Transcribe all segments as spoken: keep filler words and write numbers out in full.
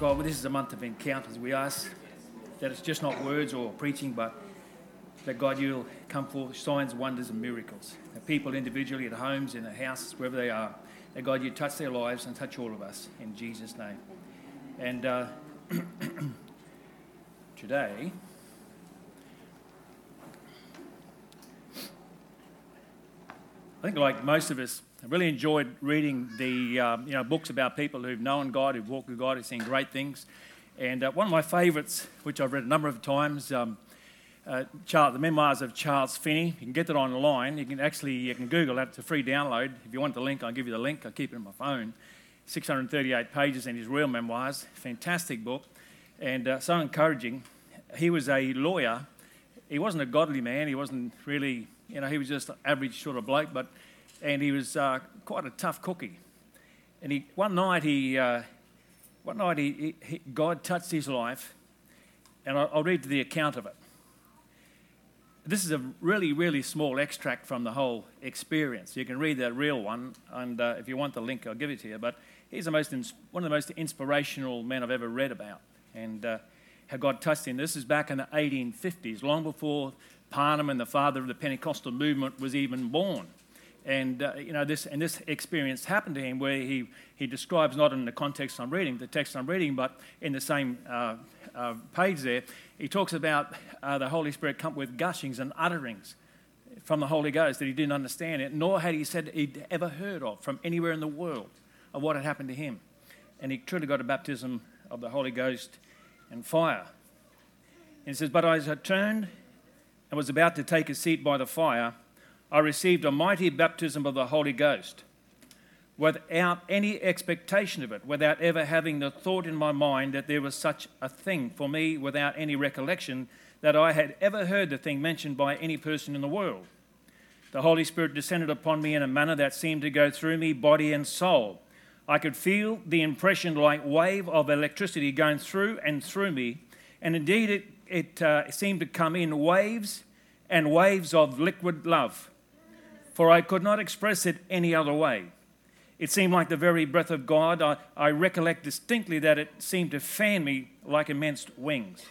God, well, this is a month of encounters. We ask that it's just not words or preaching, but that, God, you'll come forth signs, wonders and miracles. That people individually at homes, in their houses, wherever they are, that, God, you touch their lives and touch all of us in Jesus' name. And uh, today, I think like most of us, I really enjoyed reading the uh, you know books about people who've known God, who've walked with God, who've seen great things. And uh, one of my favourites, which I've read a number of times, um, uh, Charles, the memoirs of Charles Finney. You can get that online. You can actually you can Google that. It's a free download. If you want the link, I'll give you the link. I keep it on my phone. six hundred thirty-eight pages in his real memoirs. Fantastic book, and uh, so encouraging. He was a lawyer. He wasn't a godly man. He wasn't really, you know, he was just an average sort of bloke, but. And he was uh, quite a tough cookie. And he, one night, he, uh, one night he, he, he, God touched his life, and I'll, I'll read the account of it. This is a really, really small extract from the whole experience. You can read the real one, and uh, if you want the link, I'll give it to you. But he's the most ins- one of the most inspirational men I've ever read about, and uh, how God touched him. This is back in the eighteen fifties, long before Parham and the father of the Pentecostal movement was even born. And uh, you know this, and this experience happened to him, where he, he describes, not in the context I'm reading, the text I'm reading, but in the same uh, uh, page there, he talks about uh, the Holy Spirit come with gushings and utterings from the Holy Ghost that he didn't understand it, nor had he said he'd ever heard of from anywhere in the world of what had happened to him, and he truly got a baptism of the Holy Ghost and fire. And he says, "But as I turned and was about to take a seat by the fire, I received a mighty baptism of the Holy Ghost without any expectation of it, without ever having the thought in my mind that there was such a thing for me, without any recollection that I had ever heard the thing mentioned by any person in the world. The Holy Spirit descended upon me in a manner that seemed to go through me, body and soul. I could feel the impression like wave of electricity going through and through me, and indeed it, it uh, seemed to come in waves and waves of liquid love. For I could not express it any other way. It seemed like the very breath of God. I, I recollect distinctly that it seemed to fan me like immense wings.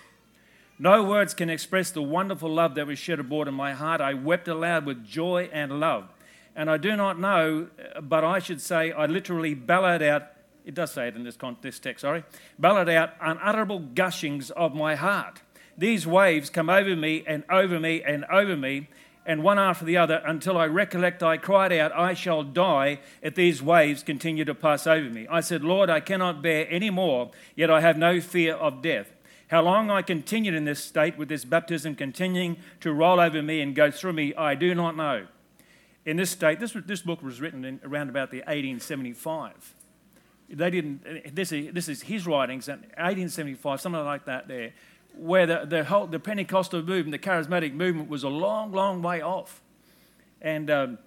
No words can express the wonderful love that was shed abroad in my heart. I wept aloud with joy and love. And I do not know, but I should say I literally bellowed out," it does say it in this, con- this text, sorry, "bellowed out unutterable gushings of my heart. These waves come over me and over me and over me, and one after the other, until I recollect I cried out, 'I shall die if these waves continue to pass over me.' I said, 'Lord, I cannot bear any more, yet I have no fear of death.' How long I continued in this state, with this baptism continuing to roll over me and go through me, I do not know." In this state, this, this book was written in around about the eighteen seventy-five. They didn't. This is, this is his writings, and eighteen seventy-five, something like that there, where the, the whole the Pentecostal movement, the charismatic movement, was a long, long way off. And um,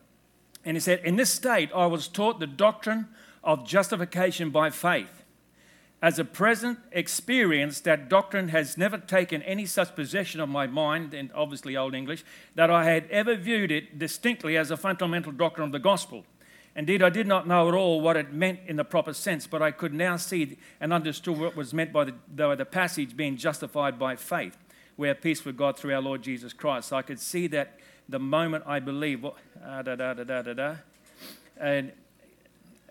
and he said, "In this state I was taught the doctrine of justification by faith. As a present experience, that doctrine has never taken any such possession of my mind," and obviously Old English, "that I had ever viewed it distinctly as a fundamental doctrine of the gospel. Indeed, I did not know at all what it meant in the proper sense, but I could now see and understood what was meant by the, by the passage, 'being justified by faith, we have peace with God through our Lord Jesus Christ.' So I could see that the moment I believed," uh, da, da, da, da, da, da. and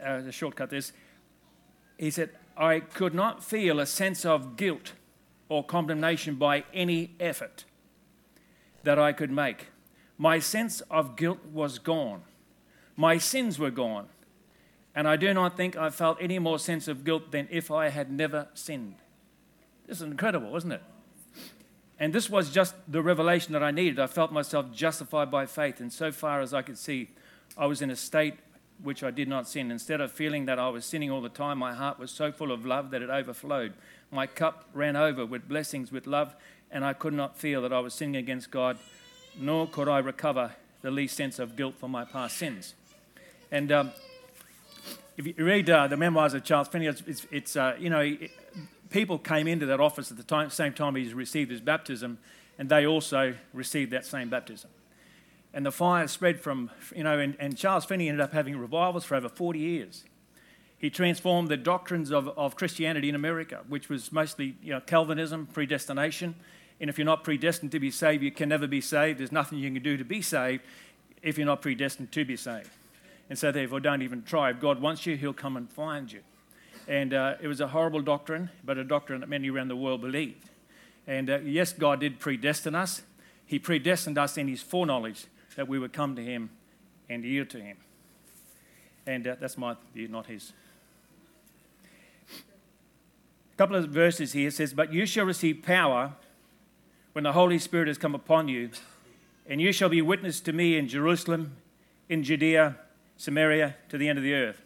uh, the shortcut this, he said, "I could not feel a sense of guilt or condemnation by any effort that I could make. My sense of guilt was gone. My sins were gone, and I do not think I felt any more sense of guilt than if I had never sinned." This is incredible, isn't it? "And this was just the revelation that I needed. I felt myself justified by faith, and so far as I could see, I was in a state which I did not sin. Instead of feeling that I was sinning all the time, my heart was so full of love that it overflowed. My cup ran over with blessings, with love, and I could not feel that I was sinning against God, nor could I recover the least sense of guilt for my past sins." And um, if you read uh, the memoirs of Charles Finney, it's, it's uh, you know, it, people came into that office at the time, same time he received his baptism, and they also received that same baptism. And the fire spread from, you know, and, and Charles Finney ended up having revivals for over forty years. He transformed the doctrines of, of Christianity in America, which was mostly, you know, Calvinism, predestination. And if you're not predestined to be saved, you can never be saved. There's nothing you can do to be saved if you're not predestined to be saved. And so therefore, don't even try. If God wants you, he'll come and find you. And uh, it was a horrible doctrine, but a doctrine that many around the world believed. And uh, yes, God did predestine us. He predestined us in his foreknowledge that we would come to him and yield to him. And uh, that's my view, not his. A couple of verses here says, "But you shall receive power when the Holy Spirit has come upon you, and you shall be witness to me in Jerusalem, in Judea, Samaria, to the end of the earth."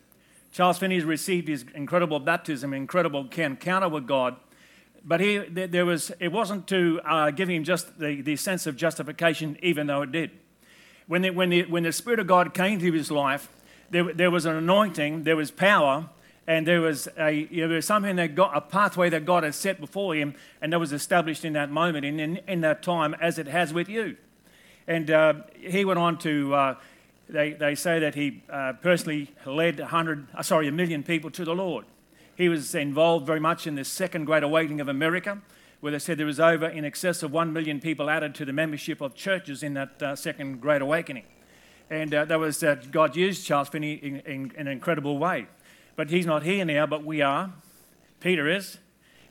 Charles Finney has received his incredible baptism, incredible encounter with God. But he, there was, it wasn't to uh, give him just the, the sense of justification, even though it did. When the, when the, when the Spirit of God came to his life, there, there was an anointing, there was power, and there was a you know, there was something that got a pathway that God had set before him, and that was established in that moment, and in, in that time, as it has with you. And uh, he went on to. Uh, they they say that he uh, personally led a hundred, uh, sorry, a million people to the Lord. He was involved very much in the Second Great Awakening of America, where they said there was over in excess of one million people added to the membership of churches in that uh, Second Great Awakening. And uh, that was uh, God used Charles Finney in, in, in an incredible way. But he's not here now, but we are. Peter is.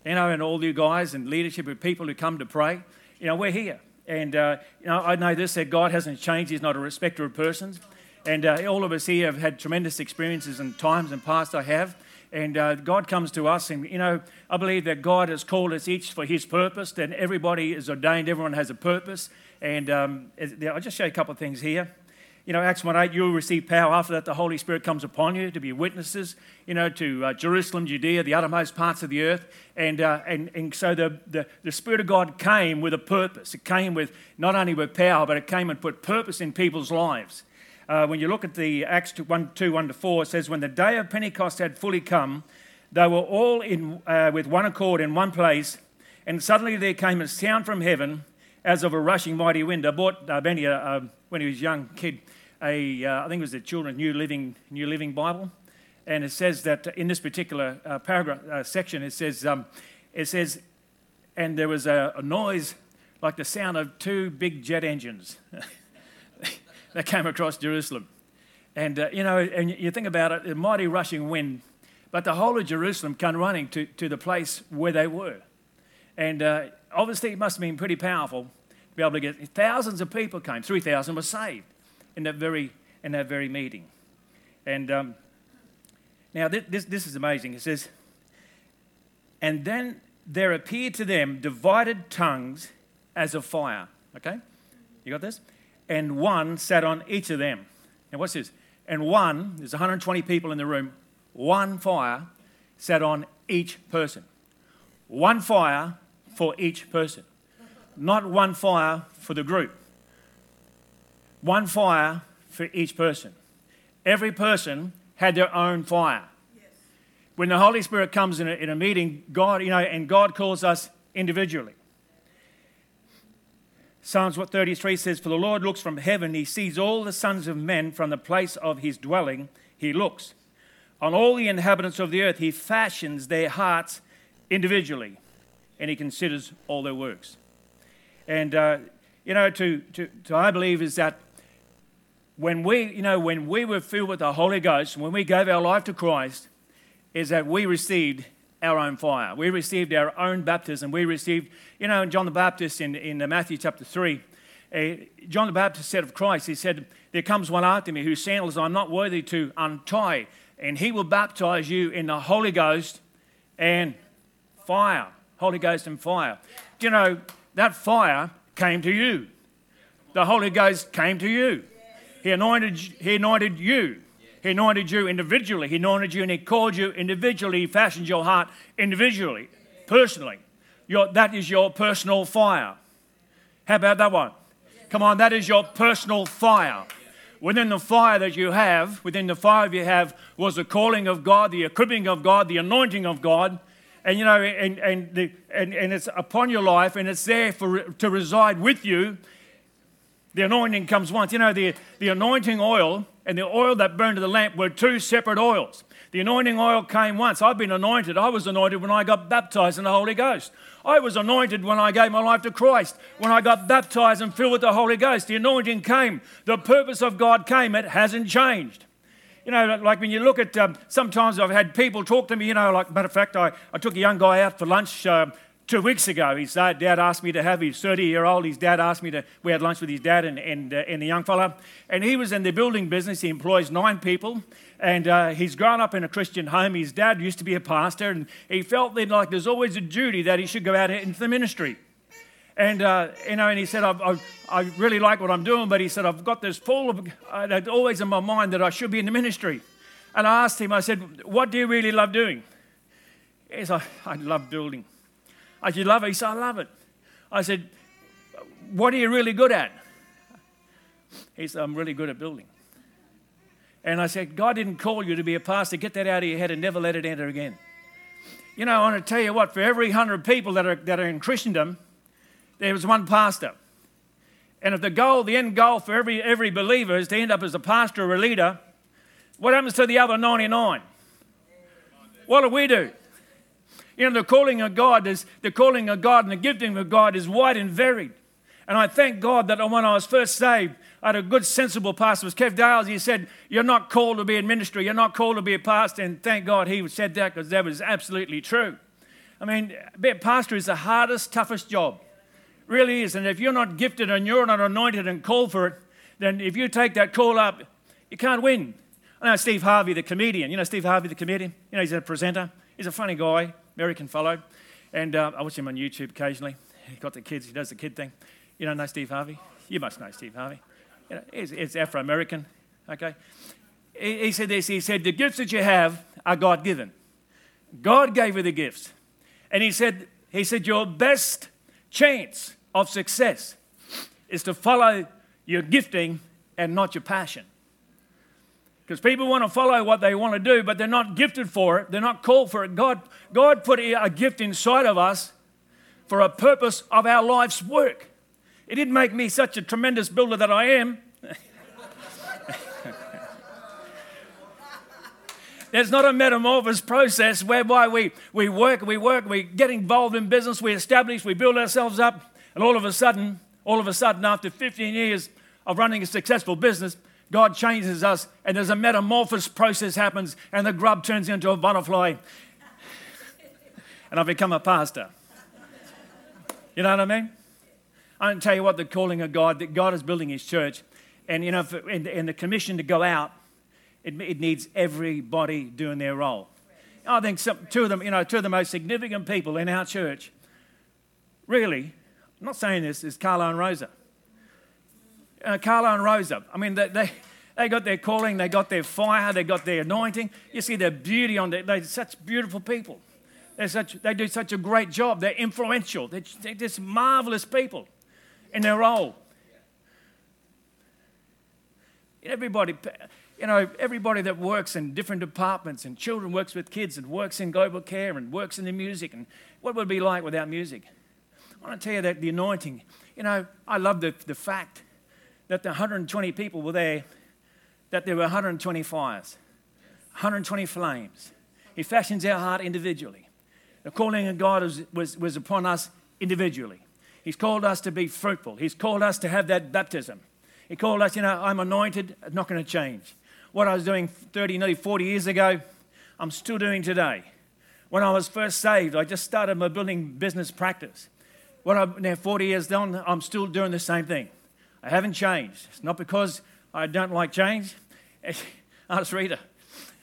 You know, and all you guys and leadership of people who come to pray, you know, we're here. And, uh, you know, I know this, that God hasn't changed. He's not a respecter of persons. And uh, all of us here have had tremendous experiences and times and past I have. And uh, God comes to us, and, you know, I believe that God has called us each for his purpose, that everybody is ordained, everyone has a purpose. And um, I'll just show you a couple of things here. You know, Acts one eight, you'll receive power. After that, the Holy Spirit comes upon you to be witnesses, you know, to uh, Jerusalem, Judea, the uttermost parts of the earth. And uh, and, and so the, the, the Spirit of God came with a purpose. It came with, not only with power, but it came and put purpose in people's lives. Uh, when you look at the Acts one two, one to four, it says, "When the day of Pentecost had fully come, they were all in uh, with one accord in one place, and suddenly there came a sound from heaven as of a rushing mighty wind." I bought uh, Benny, a, a, when he was a young kid, a, uh, I think it was the Children's New Living New Living Bible, and it says that in this particular uh, paragraph uh, section, it says, um, it says, "And there was a, a noise like the sound of two big jet engines." That came across Jerusalem. And, uh, you know, and you think about it, a mighty rushing wind, but the whole of Jerusalem came running to, to the place where they were. And uh, obviously it must have been pretty powerful to be able to get... Thousands of people came. three thousand were saved in that very in that very meeting. And um, now th- this this is amazing. It says, "And then there appeared to them divided tongues as of fire." Okay? You got this? "And one sat on each of them." Now what's this? "And one," there's one hundred twenty people in the room, "one fire sat on each person." One fire for each person. Not one fire for the group. One fire for each person. Every person had their own fire. Yes. When the Holy Spirit comes in a, in a meeting, God, you know, and God calls us individually. Psalms thirty-three says, "For the Lord looks from heaven, he sees all the sons of men from the place of his dwelling, he looks. On all the inhabitants of the earth, he fashions their hearts individually, and he considers all their works." And, uh, you know, to, to, to I believe is that when we, you know, when we were filled with the Holy Ghost, when we gave our life to Christ, is that we received our own fire. We received our own baptism. We received, you know, John the Baptist in, in Matthew chapter three, uh, John the Baptist said of Christ, he said, "There comes one after me whose sandals I'm not worthy to untie, and he will baptize you in the Holy Ghost and fire." Holy Ghost and fire. Do you know, that fire came to you. The Holy Ghost came to you. He anointed, he anointed you. He anointed you individually. He anointed you and he called you individually. He fashioned your heart individually, personally. Your, that is your personal fire. How about that one? Come on, that is your personal fire. Within the fire that you have, within the fire you have was the calling of God, the equipping of God, the anointing of God. And, you know, and and, the, and, and it's upon your life and it's there for to reside with you. The anointing comes once. You know, the, the anointing oil and the oil that burned the lamp were two separate oils. The anointing oil came once. I've been anointed. I was anointed when I got baptized in the Holy Ghost. I was anointed when I gave my life to Christ, when I got baptized and filled with the Holy Ghost. The anointing came. The purpose of God came. It hasn't changed. You know, like when you look at, um, sometimes I've had people talk to me, you know, like, matter of fact, I, I took a young guy out for lunch uh, two weeks ago. His dad asked me to have his thirty-year-old, his dad asked me to, we had lunch with his dad and and, uh, and the young fella. And he was in the building business. He employs nine people. And uh, he's grown up in a Christian home. His dad used to be a pastor. And he felt that, like, there's always a duty that he should go out into the ministry. And, uh, you know, and he said, I've, I've, I really like what I'm doing, but he said, I've got this pull of, uh, always in my mind that I should be in the ministry. And I asked him, I said, what do you really love doing? He said, I love building. I said, you love it? He said, I love it. I said, what are you really good at? He said, I'm really good at building. And I said, God didn't call you to be a pastor. Get that out of your head and never let it enter again. You know, I want to tell you what, for every hundred people that are that are in Christendom, there was one pastor. And if the goal, the end goal for every every believer is to end up as a pastor or a leader, what happens to the other ninety-nine? What do we do? You know, the calling of God is the calling of God and the gifting of God is wide and varied. And I thank God that when I was first saved, I had a good, sensible pastor. It was Kev Dales. He said, you're not called to be in ministry. You're not called to be a pastor. And thank God he said that, because that was absolutely true. I mean, being a pastor is the hardest, toughest job. Really is. And if you're not gifted and you're not anointed and called for it, then if you take that call up, you can't win. I know Steve Harvey, the comedian. You know Steve Harvey, the comedian? You know, he's a presenter. He's a funny guy, American fellow. And uh, I watch him on YouTube occasionally. He's got the kids. He does the kid thing. You don't know Steve Harvey? You must know Steve Harvey. You know, he's, he's Afro-American, okay? He, he said this. He said, the gifts that you have are God-given. God gave you the gifts. And he said, he said, your best chance of success is to follow your gifting and not your passion. Because people want to follow what they want to do, but they're not gifted for it. They're not called for it. God, God put a gift inside of us for a purpose of our life's work. It didn't make me such a tremendous builder that I am. There's not a metamorphosis process whereby we, we work, we work, we get involved in business, we establish, we build ourselves up, and all of a sudden, all of a sudden, after fifteen years of running a successful business, God changes us, and there's a metamorphosis process happens, and the grub turns into a butterfly, and I become a pastor. You know what I mean? I can tell you what, the calling of God, that God is building His church, and you know, for, and, and the commission to go out, It, it needs everybody doing their role. I think some, two of them, you know, two of the most significant people in our church, really, I'm not saying this, is Carla and Rosa. Uh, Carla and Rosa, I mean, they, they they got their calling, they got their fire, they got their anointing. You see their beauty on their, they're such beautiful people. They're such, they do such a great job. They're influential. They're, they're just marvelous people in their role. Everybody... You know, everybody that works in different departments and children works with kids and works in global care and works in the music, and what would it be like without music? I want to tell you that the anointing, you know, I love the, the fact that the one hundred twenty people were there, that there were one hundred twenty fires, one hundred twenty flames. He fashions our heart individually. The calling of God was, was, was upon us individually. He's called us to be fruitful. He's called us to have that baptism. He called us, you know, I'm anointed, it's not going to change. What I was doing thirty, nearly forty years ago, I'm still doing today. When I was first saved, I just started my building business practice. When I'm now forty years on, I'm still doing the same thing. I haven't changed. It's not because I don't like change. Ask Rita,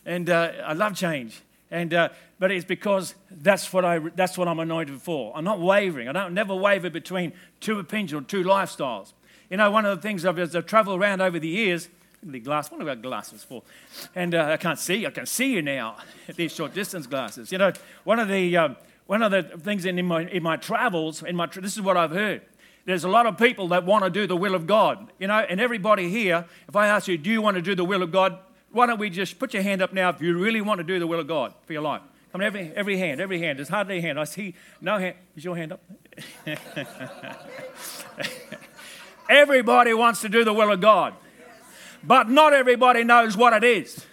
and uh, I love change. And uh, but it's because that's what I that's what I'm anointed for. I'm not wavering. I don't never waver between two opinions or two lifestyles. You know, one of the things I've as I travel around over the years. The glass. What have I got glasses for? And uh, I can't see. I can see you now. These short distance glasses. You know, one of the um, one of the things in, in my in my travels in my tra- this is what I've heard. There's a lot of people that want to do the will of God. You know, and everybody here. If I ask you, do you want to do the will of God? Why don't we just put your hand up now if you really want to do the will of God for your life? Come on, every every hand, every hand. There's hardly a hand. I see no hand. Is your hand up? Everybody wants to do the will of God. But not everybody knows what it is.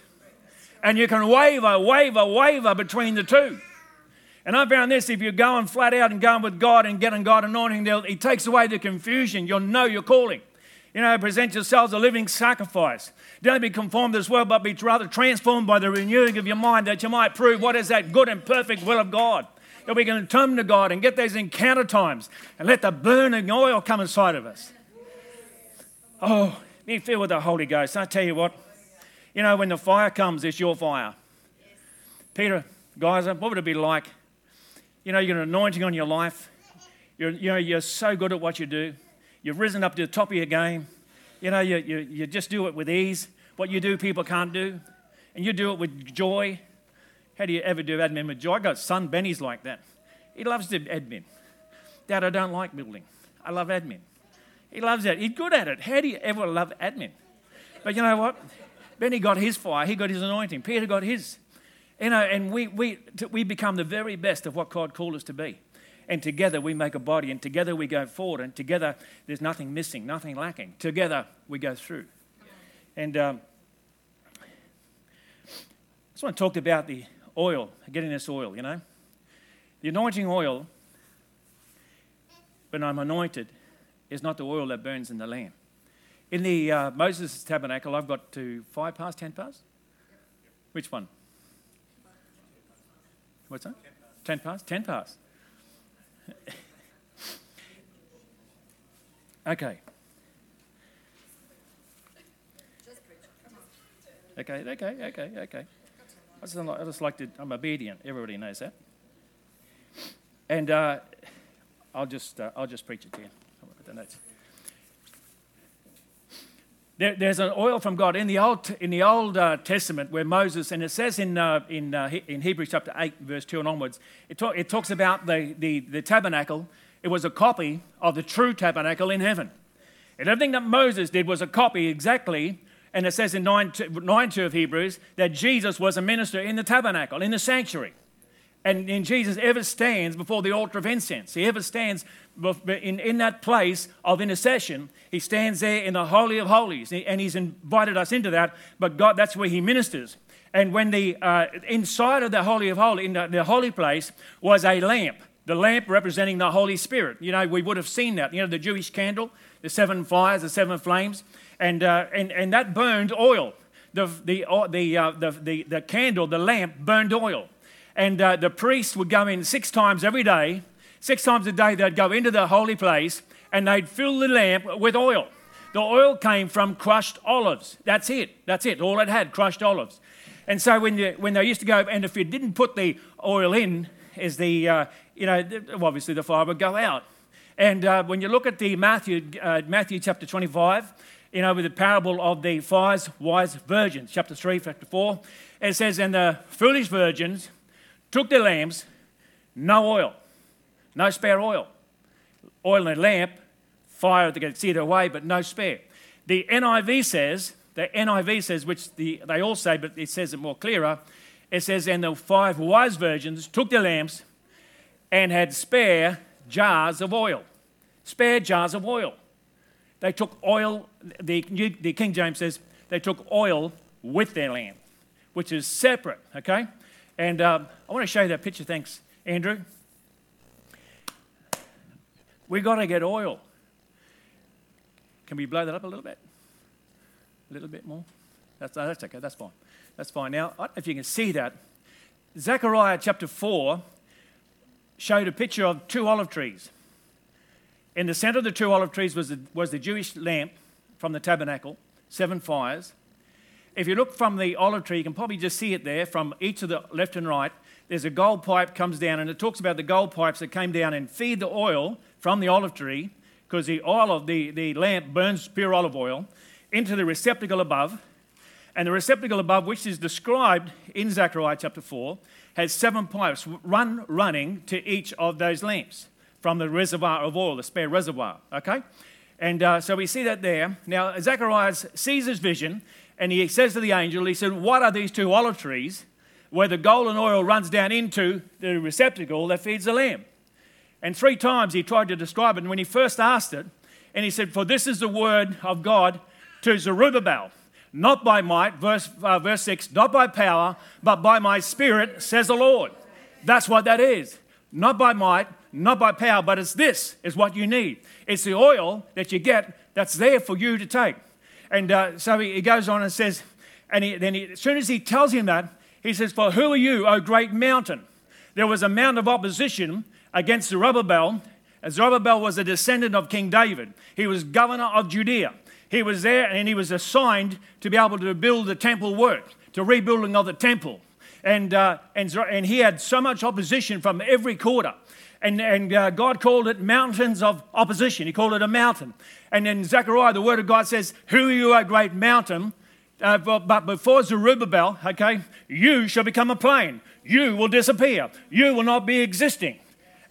And you can waver, waver, waver between the two. And I found this, if you're going flat out and going with God and getting God anointing, He takes away the confusion. You'll know your calling. You know, present yourselves a living sacrifice. Don't be conformed to this world, but be rather transformed by the renewing of your mind, that you might prove what is that good and perfect will of God. That we can turn to God and get those encounter times and let the burning oil come inside of us. Oh, be filled with the Holy Ghost. I tell you what, you know, when the fire comes, it's your fire. Peter, guys, what would it be like? You know, you've got an anointing on your life. You're, you know, you're so good at what you do. You've risen up to the top of your game. You know, you, you, you just do it with ease. What you do, people can't do. And you do it with joy. How do you ever do admin with joy? I got son Benny's like that. He loves to admin. Dad, I don't like building. I love admin. He loves that. He's good at it. How do you ever love admin? But you know what? Benny got his fire. He got his anointing. Peter got his. You know, and we we we become the very best of what God called us to be. And together we make a body, and together we go forward, and together there's nothing missing, nothing lacking. Together we go through. And um, I just want to talk about the oil, getting this oil, you know. The anointing oil, when I'm anointed, is not the oil that burns in the lamp. In the uh, Moses' tabernacle, I've got to five past, ten past? Which one? What's that? Ten past? Ten past. Okay. Okay, okay, okay, okay. I just, I just like to, I'm obedient. Everybody knows that. And uh, I'll just, uh, I'll just preach it to you. I'll look at the notes. There, there's an oil from God in the Old in the Old uh, Testament where Moses, and it says in uh, in uh, in Hebrews chapter eight verse two and onwards, it, talk, it talks about the, the the tabernacle. It was a copy of the true tabernacle in heaven, and everything that Moses did was a copy exactly. And it says in nine two of Hebrews that Jesus was a minister in the tabernacle, in the sanctuary. And in Jesus ever stands before the altar of incense. He ever stands in, in that place of intercession. He stands there in the Holy of Holies. And he's invited us into that. But God, that's where he ministers. And when the uh, inside of the Holy of Holies, in the, the holy place, was a lamp. The lamp representing the Holy Spirit. You know, we would have seen that. You know, the Jewish candle, the seven fires, the seven flames. And, uh, and and that burned oil. The the uh, the, uh, the the the candle, the lamp, burned oil. And uh, the priests would go in six times every day. Six times a day they'd go into the holy place and they'd fill the lamp with oil. The oil came from crushed olives. That's it. That's it. All it had, crushed olives. And so when you, when they used to go, and if you didn't put the oil in, is the uh, you know obviously the fire would go out. And uh, when you look at the Matthew uh, Matthew chapter twenty-five. You know, with the parable of the five wise virgins, chapter three, chapter four. It says, and the foolish virgins took their lamps, no oil, no spare oil. Oil in a lamp, fire to see it away, but no spare. The N I V says, the N I V says, which the, they all say, but it says it more clearer. It says, and the five wise virgins took their lamps and had spare jars of oil. Spare jars of oil. They took oil, the, the King James says, they took oil with their lamp, which is separate, okay? And um, I want to show you that picture. Thanks, Andrew. We got to get oil. Can we blow that up a little bit? A little bit more? That's, that's okay, that's fine. That's fine. Now, I don't know if you can see that. Zechariah chapter four showed a picture of two olive trees. In the center of the two olive trees was the, was the Jewish lamp from the tabernacle, seven fires. If you look from the olive tree, you can probably just see it there from each of the left and right. There's a gold pipe comes down, and it talks about the gold pipes that came down and feed the oil from the olive tree, because the oil of the, the lamp burns pure olive oil, into the receptacle above. And the receptacle above, which is described in Zechariah chapter four, has seven pipes, one running to each of those lamps. From the reservoir of oil, the spare reservoir, okay? And uh, so we see that there. Now, Zechariah sees his vision, and he says to the angel, he said, what are these two olive trees where the golden oil runs down into the receptacle that feeds the lamb? And three times he tried to describe it, and when he first asked it, and he said, for this is the word of God to Zerubbabel. not by might, verse, uh, verse six, not by power, but by my Spirit, says the Lord. That's what that is. Not by might, not by power, but it's this is what you need. It's the oil that you get that's there for you to take. And uh, so he, he goes on and says, and he, then he, as soon as he tells him that, he says, for who are you, O great mountain? There was a mountain of opposition against Zerubbabel. And Zerubbabel was a descendant of King David. He was governor of Judea. He was there and he was assigned to be able to build the temple work, to rebuilding of the temple. And uh, and and he had so much opposition from every quarter. And, and uh, God called it mountains of opposition. He called it a mountain. And in Zechariah, the word of God says, who are you, a great mountain? Uh, but before Zerubbabel, okay, you shall become a plain. You will disappear. You will not be existing.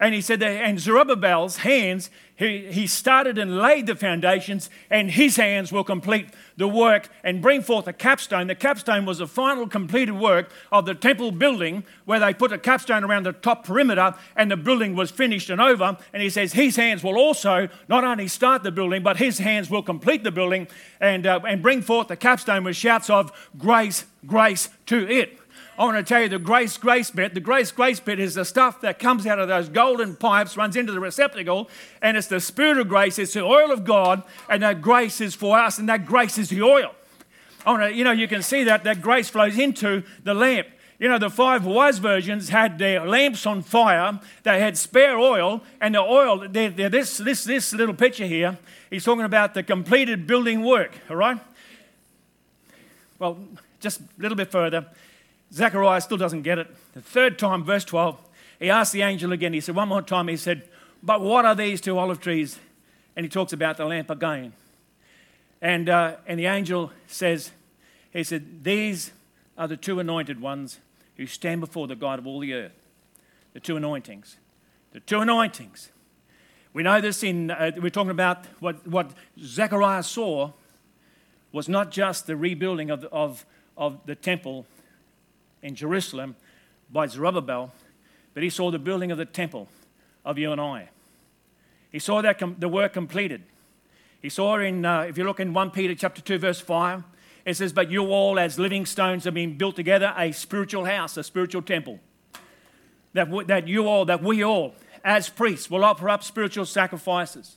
And he said that, and Zerubbabel's hands, he, he started and laid the foundations, and his hands will complete the work and bring forth a capstone. The capstone was the final completed work of the temple building, where they put a capstone around the top perimeter, and the building was finished and over. And he says his hands will also not only start the building, but his hands will complete the building and, uh, and bring forth the capstone with shouts of grace, grace to it. I want to tell you the grace, grace bit. The grace, grace bit is the stuff that comes out of those golden pipes, runs into the receptacle, and it's the Spirit of grace. It's the oil of God, and that grace is for us, and that grace is the oil. I want to, you know, you can see that that grace flows into the lamp. You know, the five wise virgins had their lamps on fire. They had spare oil, and the oil. They're, they're this, this, this little picture here. He's talking about the completed building work. All right. Well, just a little bit further. Zechariah still doesn't get it. The third time, verse twelve, he asked the angel again. He said, one more time, he said, but what are these two olive trees? And he talks about the lamp again. And, uh, and the angel says, he said, these are the two anointed ones who stand before the God of all the earth. The two anointings. The two anointings. We know this in, uh, we're talking about what, what Zechariah saw was not just the rebuilding of the, of, of the temple in Jerusalem by Zerubbabel, but he saw the building of the temple of you and I. He saw that com- the work completed. He saw in, uh, if you look in First Peter chapter two, verse five, it says, but you all as living stones have been built together, a spiritual house, a spiritual temple. That, w- that you all, that we all as priests will offer up spiritual sacrifices.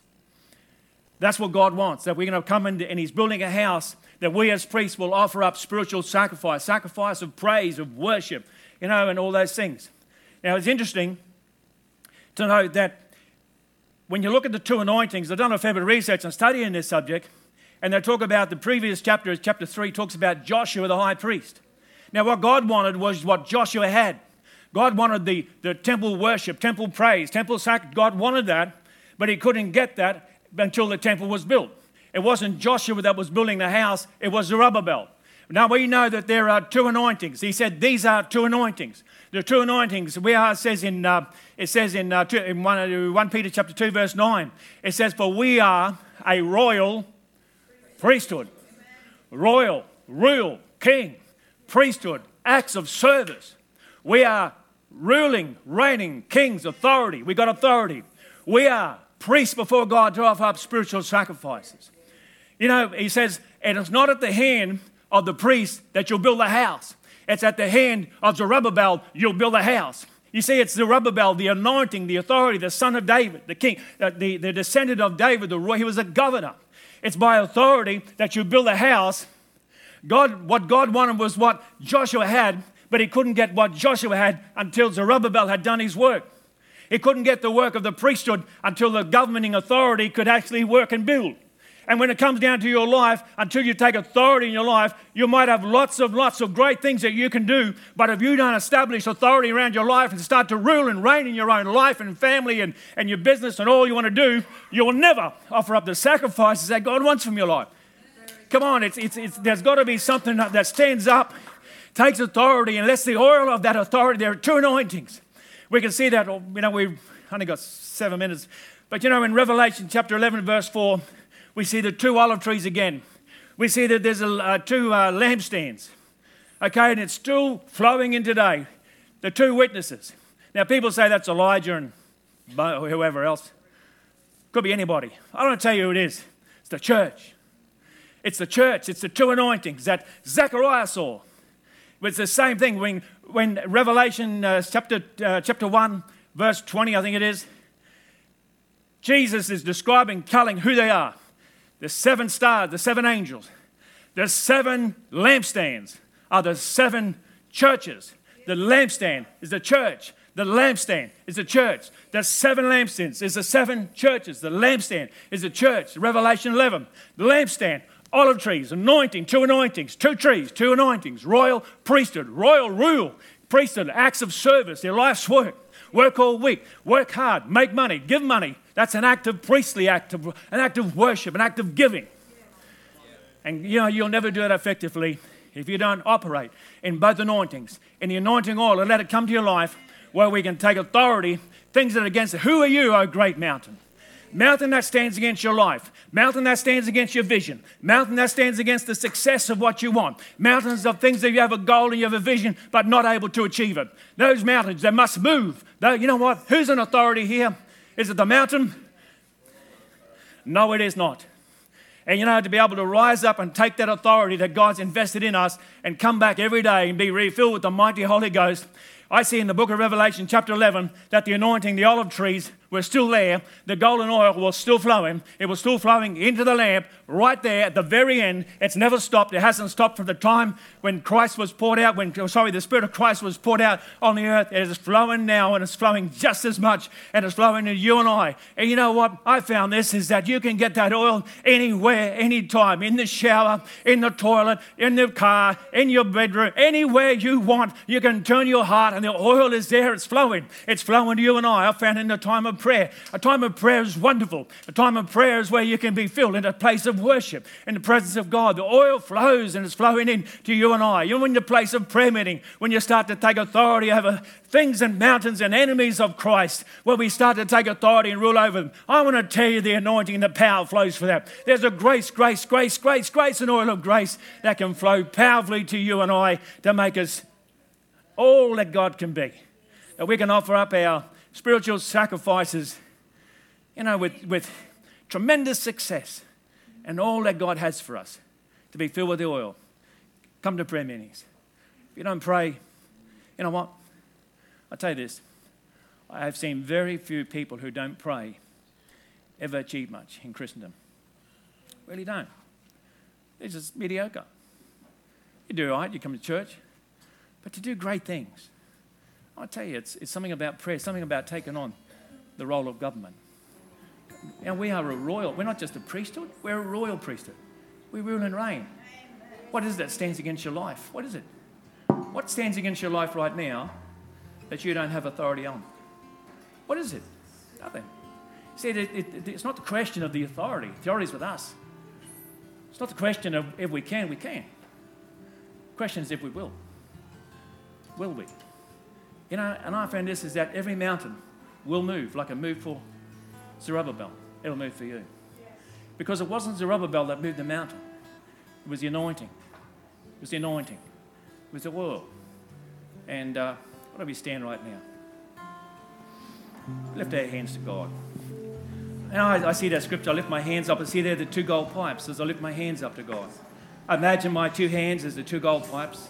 That's what God wants, that we're going to come into, and he's building a house that we as priests will offer up spiritual sacrifice, sacrifice of praise, of worship, you know, and all those things. Now, it's interesting to know that when you look at the two anointings, I've done a fair bit of research and study in this subject, and they talk about the previous chapter, chapter three, talks about Joshua the high priest. Now, what God wanted was what Joshua had. God wanted the, the temple worship, temple praise, temple sacrifice. God wanted that, but he couldn't get that until the temple was built. It wasn't Joshua that was building the house, it was Zerubbabel. Now we know that there are two anointings. He said these are two anointings. The two anointings. We are, it says in uh, it says in, uh, two, in one, First Peter chapter two verse nine. It says, for we are a royal priesthood, royal, rule, king, priesthood, acts of service. We are ruling, reigning, kings, authority. We got authority. We are priests before God to offer up spiritual sacrifices. You know, he says, and it's not at the hand of the priest that you'll build a house. It's at the hand of Zerubbabel you'll build a house. You see, it's Zerubbabel, the anointing, the authority, the son of David, the king, the, the, the descendant of David, the royal, he was a governor. It's by authority that you build a house. God, what God wanted was what Joshua had, but he couldn't get what Joshua had until Zerubbabel had done his work. He couldn't get the work of the priesthood until the governing authority could actually work and build. And when it comes down to your life, until you take authority in your life, you might have lots of lots of great things that you can do, but if you don't establish authority around your life and start to rule and reign in your own life and family and, and your business and all you want to do, you will never offer up the sacrifices that God wants from your life. Come on, it's it's, it's there's got to be something that stands up, takes authority, and lets the oil of that authority. There are two anointings. We can see that, you know, we've only got seven minutes. But, you know, in Revelation chapter eleven, verse four, we see the two olive trees again. We see that there's a, uh, two uh, lampstands. Okay, and it's still flowing in today. The two witnesses. Now, people say that's Elijah and whoever else. Could be anybody. I don't tell you who it is. It's the church. It's the church. It's the two anointings that Zechariah saw. It's the same thing when, when Revelation uh, chapter uh, chapter one, verse twenty, I think it is, Jesus is describing, telling who they are. The seven stars, the seven angels, the seven lampstands are the seven churches. The lampstand is the church. The lampstand is the church. The seven lampstands is the seven churches. The lampstand is the church. Revelation eleven. The lampstand, olive trees, anointing, two anointings, two trees, two anointings, royal priesthood, royal rule, priesthood, acts of service, their life's work. Work all week, work hard, make money, give money. That's an act of priestly act, of, an act of worship, an act of giving. And you know, you'll never do it effectively if you don't operate in both anointings, in the anointing oil, and let it come to your life where we can take authority, things that are against it. Who are you, O great mountain? Mountain that stands against your life. Mountain that stands against your vision. Mountain that stands against the success of what you want. Mountains of things that you have a goal and you have a vision, but not able to achieve it. Those mountains, they must move. Though, you know what? Who's an authority here? Is it the mountain? No, it is not. And you know, to be able to rise up and take that authority that God's invested in us and come back every day and be refilled with the mighty Holy Ghost. I see in the book of Revelation chapter eleven that the anointing, the olive trees were still there. The golden oil was still flowing. It was still flowing into the lamp right there at the very end. It's never stopped. It hasn't stopped from the time when Christ was poured out, when, oh, sorry, the Spirit of Christ was poured out on the earth. It is flowing now and it's flowing just as much and it's flowing to you and I. And you know what? I found this is that you can get that oil anywhere, anytime, in the shower, in the toilet, in the car, in your bedroom, anywhere you want. You can turn your heart and the oil is there. It's flowing. It's flowing to you and I. I found in the time of prayer. A time of prayer is wonderful. A time of prayer is where you can be filled in a place of worship, in the presence of God. The oil flows and it's flowing in to you and I. You're in the place of prayer meeting when you start to take authority over things and mountains and enemies of Christ, where we start to take authority and rule over them. I want to tell you the anointing and the power flows for that. There's a grace, grace, grace, grace, grace, and oil of grace that can flow powerfully to you and I to make us all that God can be. That we can offer up our spiritual sacrifices, you know, with, with tremendous success and all that God has for us to be filled with the oil. Come to prayer meetings. If you don't pray, you know what? I'll tell you this. I have seen very few people who don't pray ever achieve much in Christendom. Really don't. They're just mediocre. You do all right, you come to church, but to do great things, I tell you, it's, it's something about prayer, something about taking on the role of government. And we are a royal, we're not just a priesthood, we're a royal priesthood. We rule and reign. What is it that stands against your life? What is it? What stands against your life right now that you don't have authority on? What is it? Nothing. See, it, it, it's not the question of the authority. Authority is with us. It's not the question of if we can, we can. The question is if we will. Will we? You know, and I found this is that every mountain will move, like a move for Zerubbabel. It'll move for you. Because it wasn't Zerubbabel that moved the mountain. It was the anointing. It was the anointing. It was the oil. And uh, why don't we stand right now? Lift our hands to God. And I, I see that scripture. I lift my hands up. I see there the two gold pipes as I lift my hands up to God. I imagine my two hands as the two gold pipes.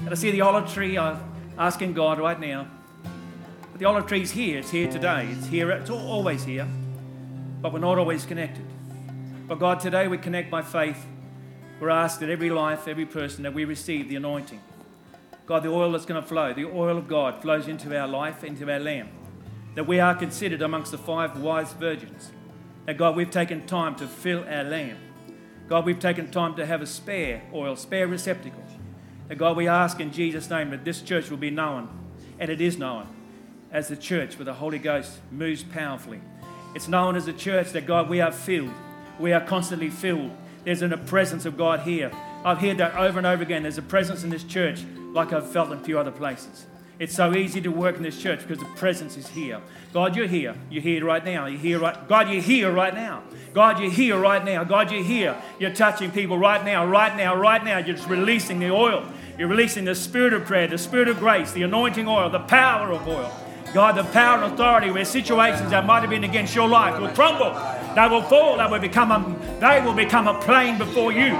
And I see the olive tree. I... Asking God right now. The olive tree is here. It's here today. It's here. It's always here. But we're not always connected. But God, today we connect by faith. We're asked that every life, every person, that we receive the anointing. God, the oil that's going to flow, the oil of God flows into our life, into our lamb. That we are considered amongst the five wise virgins. That God, we've taken time to fill our lamb. God, we've taken time to have a spare oil, spare receptacle. And God, we ask in Jesus' name that this church will be known, and it is known, as the church where the Holy Ghost moves powerfully. It's known as a church that, God, we are filled. We are constantly filled. There's a presence of God here. I've heard that over and over again. There's a presence in this church like I've felt in a few other places. It's so easy to work in this church because the presence is here. God, you're here. You're here right now. You're here right. God, you're here right now. God, you're here right now. God, you're here. You're touching people right now, right now, right now. You're just releasing the oil. You're releasing the spirit of prayer, the spirit of grace, the anointing oil, the power of oil. God, the power and authority where situations that might have been against your life will crumble. They will fall. They will become a, they will become a plain before you.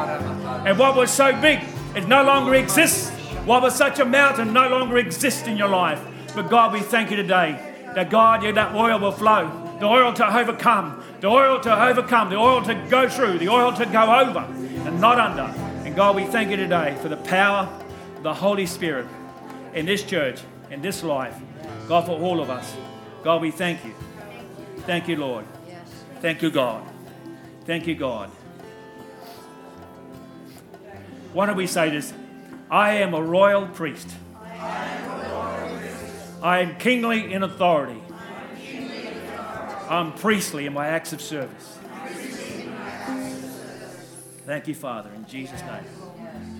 And what was so big, it no longer exists. What was such a mountain no longer exists in your life. But God, we thank you today that God, yeah, that oil will flow. The oil to overcome. The oil to overcome. The oil to go through. The oil to go over and not under. And God, we thank you today for the power of the Holy Spirit in this church, in this life. God, for all of us. God, we thank you. Thank you, Lord. Thank you, God. Thank you, God. Why don't we say this? I am a royal priest. I am a royal priest. I am kingly in authority. I am kingly in authority. I'm priestly in my acts of service. I'm priestly in my acts of service. Thank you, Father, in Jesus' name.